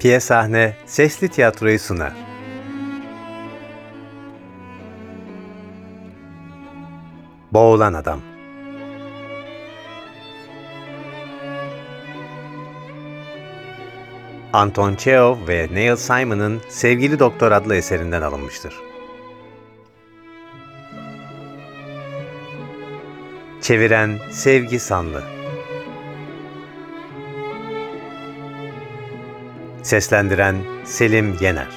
Piye Sahne Sesli Tiyatro'yu sunar. Boğulan Adam. Anton Çehov ve Neil Simon'ın Sevgili Doktor adlı eserinden alınmıştır. Çeviren Sevgi Sanlı. Seslendiren Selim Yener.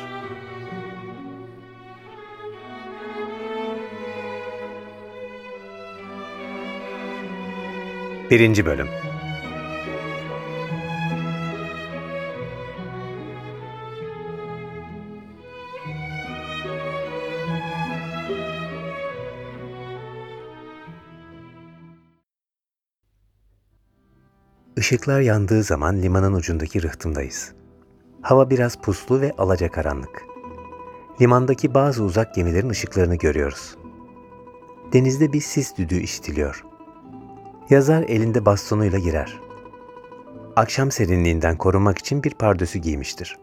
Birinci Bölüm. Işıklar yandığı zaman limanın ucundaki rıhtımdayız. Hava biraz puslu ve alacakaranlık. Limandaki bazı uzak gemilerin ışıklarını görüyoruz. Denizde bir sis düdüğü işitiliyor. Yazar elinde bastonuyla girer. Akşam serinliğinden korunmak için bir pardösü giymiştir.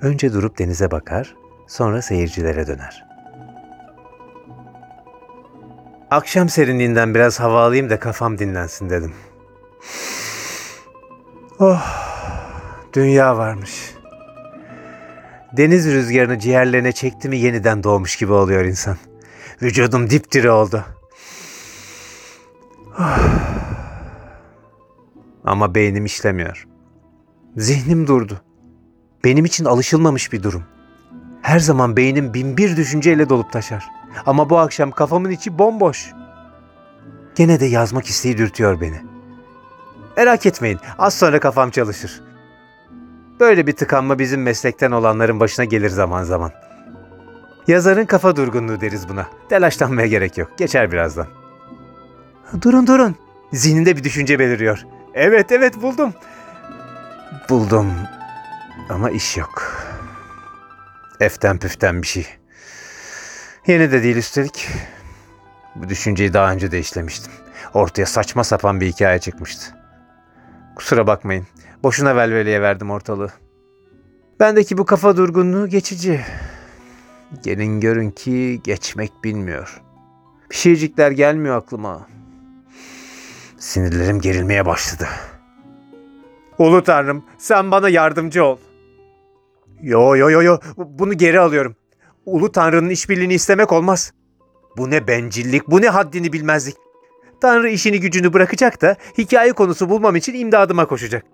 Önce durup denize bakar, sonra seyircilere döner. Akşam serinliğinden biraz hava alayım da kafam dinlensin dedim. Oh! Dünya varmış. Deniz rüzgarını ciğerlerine çekti mi yeniden doğmuş gibi oluyor insan. Vücudum dipdiri oldu. Ama beynim işlemiyor. Zihnim durdu. Benim için alışılmamış bir durum. Her zaman beynim binbir düşünceyle dolup taşar. Ama bu akşam kafamın içi bomboş. Gene de yazmak isteği dürtüyor beni. Merak etmeyin, az sonra kafam çalışır. Böyle bir tıkanma bizim meslekten olanların başına gelir zaman zaman. Yazarın kafa durgunluğu deriz buna. Telaşlanmaya gerek yok. Geçer birazdan. Durun. Zihninde bir düşünce beliriyor. Evet buldum. Buldum. Ama iş yok. Eften püften bir şey. Yeni de değil üstelik. Bu düşünceyi daha önce de işlemiştim. Ortaya saçma sapan bir hikaye çıkmıştı. Kusura bakmayın. Boşuna velveleye verdim ortalığı. Bendeki bu kafa durgunluğu geçici. Gelin görün ki geçmek bilmiyor. Bir şeycikler gelmiyor aklıma. Sinirlerim gerilmeye başladı. Ulu Tanrım, sen bana yardımcı ol. Yo. Bunu geri alıyorum. Ulu Tanrı'nın işbirliğini istemek olmaz. Bu ne bencillik, bu ne haddini bilmezlik. Tanrı işini gücünü bırakacak da hikaye konusu bulmam için imdadıma koşacak.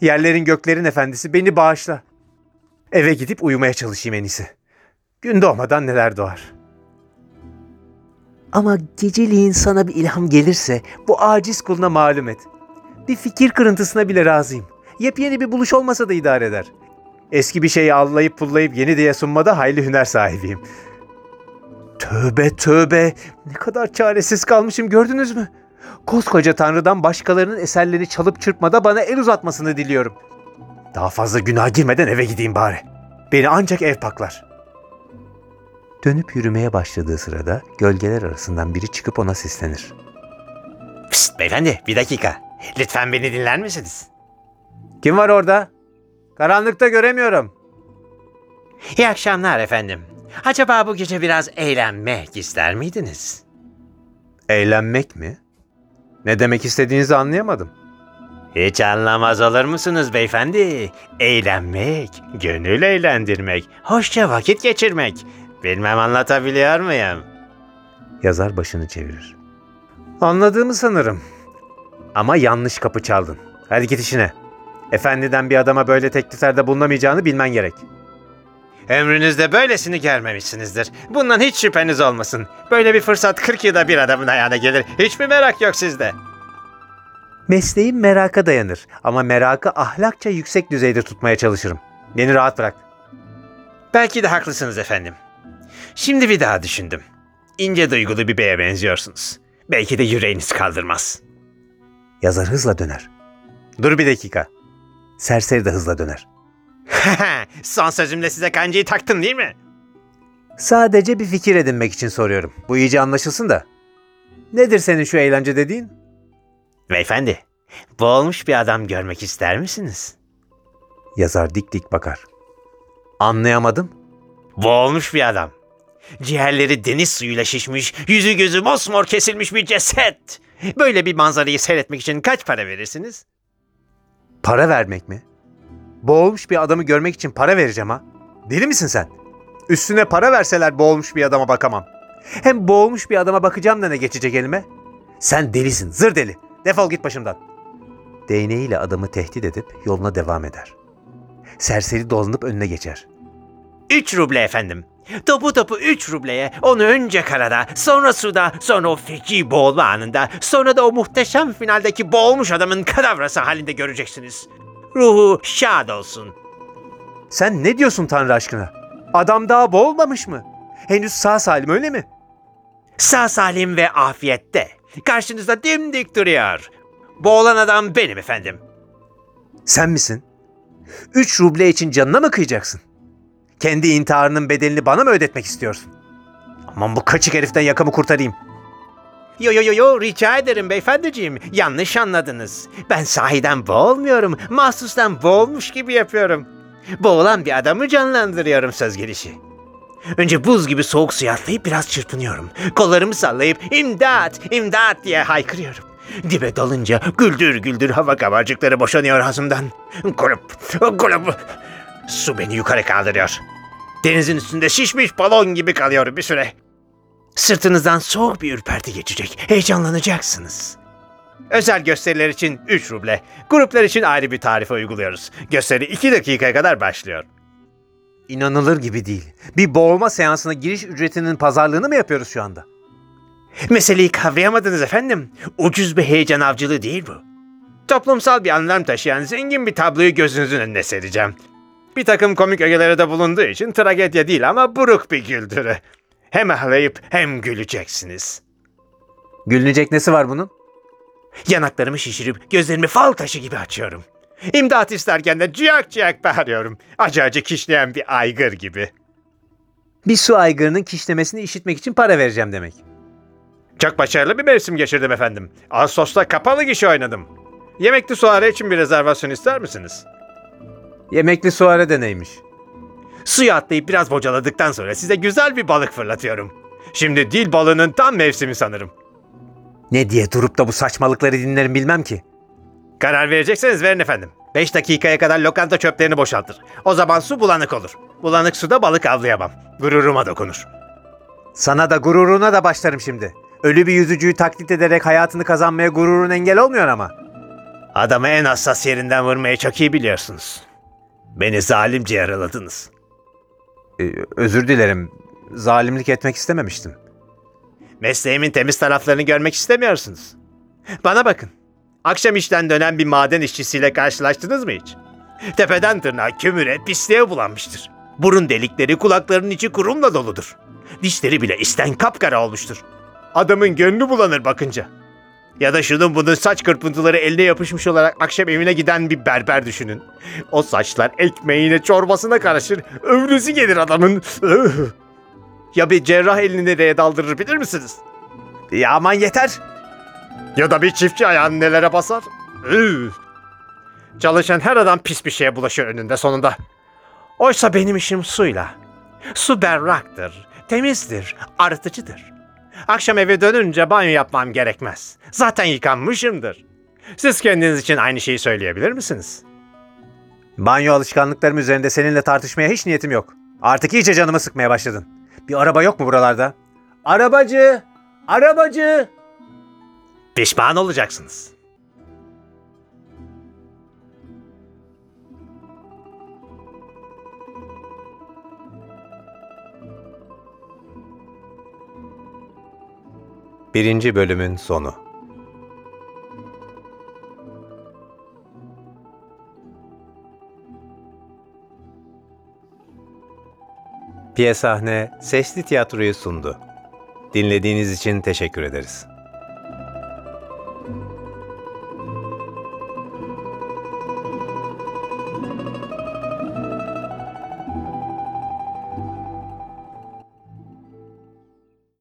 Yerlerin göklerin efendisi beni bağışla. Eve gidip uyumaya çalışayım en iyisi. Gün doğmadan neler doğar. Ama geceliğin sana bir ilham gelirse bu aciz kuluna malum et. Bir fikir kırıntısına bile razıyım. Yepyeni bir buluş olmasa da idare eder. Eski bir şeyi allayıp pullayıp yeni diye sunmada hayli hüner sahibiyim. Tövbe. Ne kadar çaresiz kalmışım, gördünüz mü? Koskoca Tanrı'dan başkalarının eserlerini çalıp çırpmada bana el uzatmasını diliyorum. Daha fazla günah girmeden eve gideyim bari. Beni ancak ev paklar. Dönüp yürümeye başladığı sırada gölgeler arasından biri çıkıp ona seslenir. Pişt beyefendi, bir dakika. Lütfen beni dinler misiniz? Kim var orada? Karanlıkta göremiyorum. İyi akşamlar efendim. Acaba bu gece biraz eğlenmek ister miydiniz? Eğlenmek mi? Ne demek istediğinizi anlayamadım. Hiç anlamaz olur musunuz beyefendi? Eğlenmek, gönül eğlendirmek, hoşça vakit geçirmek. Bilmem anlatabiliyor muyum? Yazar başını çevirir. Anladığımı sanırım. Ama yanlış kapı çaldın. Hadi git işine. Efendiden bir adama böyle tekliflerde bulunamayacağını bilmen gerek. Ömrünüzde böylesini görmemişsinizdir. Bundan hiç şüpheniz olmasın. Böyle bir fırsat 40 yılda bir adamın ayağına gelir. Hiçbir merak yok sizde. Mesleğim meraka dayanır ama merakı ahlakça yüksek düzeyde tutmaya çalışırım. Beni rahat bırak. Belki de haklısınız efendim. Şimdi bir daha düşündüm. İnce duygulu bir beye benziyorsunuz. Belki de yüreğiniz kaldırmaz. Yazar hızla döner. Dur bir dakika. Serseri de hızla döner. Son sözümle size kancayı taktım değil mi? Sadece bir fikir edinmek için soruyorum. Bu iyice anlaşılsın da. Nedir senin şu eğlence dediğin? Beyefendi, boğulmuş bir adam görmek ister misiniz? Yazar dik dik bakar. Anlayamadım. Boğulmuş bir adam. Ciğerleri deniz suyuyla şişmiş, yüzü gözü mosmor kesilmiş bir ceset. Böyle bir manzarayı seyretmek için kaç para verirsiniz? Para vermek mi? Boğulmuş bir adamı görmek için para vereceğim ha. Deli misin sen? Üstüne para verseler boğulmuş bir adama bakamam. Hem boğulmuş bir adama bakacağım da ne geçecek elime? Sen delisin, zır deli. Defol git başımdan. Değneğiyle adamı tehdit edip yoluna devam eder. Serseri dolanıp önüne geçer. 3 ruble efendim. Topu 3 rubleye onu önce karada, sonra suda, sonra o feci boğulma anında, sonra da o muhteşem finaldeki boğulmuş adamın kadavrası halinde göreceksiniz. Ruhu şad olsun. Sen ne diyorsun Tanrı aşkına? Adam daha boğulmamış mı? Henüz sağ salim öyle mi? Sağ salim ve afiyette. Karşınızda dimdik duruyor. Boğulan adam benim efendim. Sen misin? 3 ruble için canına mı kıyacaksın? Kendi intiharının bedelini bana mı ödetmek istiyorsun? Aman bu kaçık heriften yakamı kurtarayım. Yo rica ederim beyefendiciğim. Yanlış anladınız. Ben sahiden boğulmuyorum. Mahsustan boğulmuş gibi yapıyorum. Boğulan bir adamı canlandırıyorum söz gelişi. Önce buz gibi soğuk suya atlayıp biraz çırpınıyorum. Kollarımı sallayıp imdat, imdat diye haykırıyorum. Dibe dalınca güldür güldür hava kabarcıkları boşanıyor ağzımdan. Gulup. Su beni yukarı kaldırıyor. Denizin üstünde şişmiş balon gibi kalıyorum bir süre. Sırtınızdan soğuk bir ürperti geçecek. Heyecanlanacaksınız. Özel gösteriler için 3 ruble. Gruplar için ayrı bir tarife uyguluyoruz. Gösteri 2 dakikaya kadar başlıyor. İnanılır gibi değil. Bir boğulma seansına giriş ücretinin pazarlığını mı yapıyoruz şu anda? Meseleyi kavrayamadınız efendim. Ucuz bir heyecan avcılığı değil bu. Toplumsal bir anlam taşıyan zengin bir tabloyu gözünüzün önüne sereceğim. Bir takım komik ögelere de bulunduğu için tragedya değil ama buruk bir güldürü. Hem ağlayıp hem güleceksiniz. Gülünecek nesi var bunun? Yanaklarımı şişirip gözlerimi fal taşı gibi açıyorum. İmdat isterken de ciyak ciyak bağırıyorum. Acı kişneyen bir aygır gibi. Bir su aygırının kişnemesini işitmek için para vereceğim demek. Çok başarılı bir mevsim geçirdim efendim. Ağustos'ta kapalı gişe oynadım. Yemekli suare için bir rezervasyon ister misiniz? Yemekli suare de neymiş? Suya atlayıp biraz bocaladıktan sonra size güzel bir balık fırlatıyorum. Şimdi dil balığının tam mevsimi sanırım. Ne diye durup da bu saçmalıkları dinlerim bilmem ki. Karar verecekseniz verin efendim. 5 dakikaya kadar lokanta çöplerini boşaltır. O zaman su bulanık olur. Bulanık suda balık avlayamam. Gururuma dokunur. Sana da gururuna da başlarım şimdi. Ölü bir yüzücüyü taklit ederek hayatını kazanmaya gururun engel olmuyor ama. Adamı en hassas yerinden vurmayı çok iyi biliyorsunuz. Beni zalimce yaraladınız. Özür dilerim. Zalimlik etmek istememiştim. Mesleğimin temiz taraflarını görmek istemiyorsunuz. Bana bakın. Akşam işten dönen bir maden işçisiyle karşılaştınız mı hiç? Tepeden tırnağa kömüre, pisliğe bulanmıştır. Burun delikleri, kulaklarının içi kurumla doludur. Dişleri bile isten kapkara olmuştur. Adamın gönlü bulanır bakınca. Ya da şunun bunun saç kırpıntıları eline yapışmış olarak akşam evine giden bir berber düşünün. O saçlar ekmeğine, çorbasına karışır, ömrüsü gelir adamın. Ya bir cerrah elini nereye daldırır bilir misiniz? Ya aman yeter. Ya da bir çiftçi ayağını nelere basar? Çalışan her adam pis bir şeye bulaşıyor önünde sonunda. Oysa benim işim suyla. Su berraktır, temizdir, arıtıcıdır. Akşam eve dönünce banyo yapmam gerekmez. Zaten yıkanmışımdır. Siz kendiniz için aynı şeyi söyleyebilir misiniz? Banyo alışkanlıklarım üzerinde seninle tartışmaya hiç niyetim yok. Artık iyice canımı sıkmaya başladın. Bir araba yok mu buralarda? Arabacı! Arabacı! Pişman olacaksınız. Birinci bölümün sonu. Piyesahne Sesli Tiyatro'yu sundu. Dinlediğiniz için teşekkür ederiz.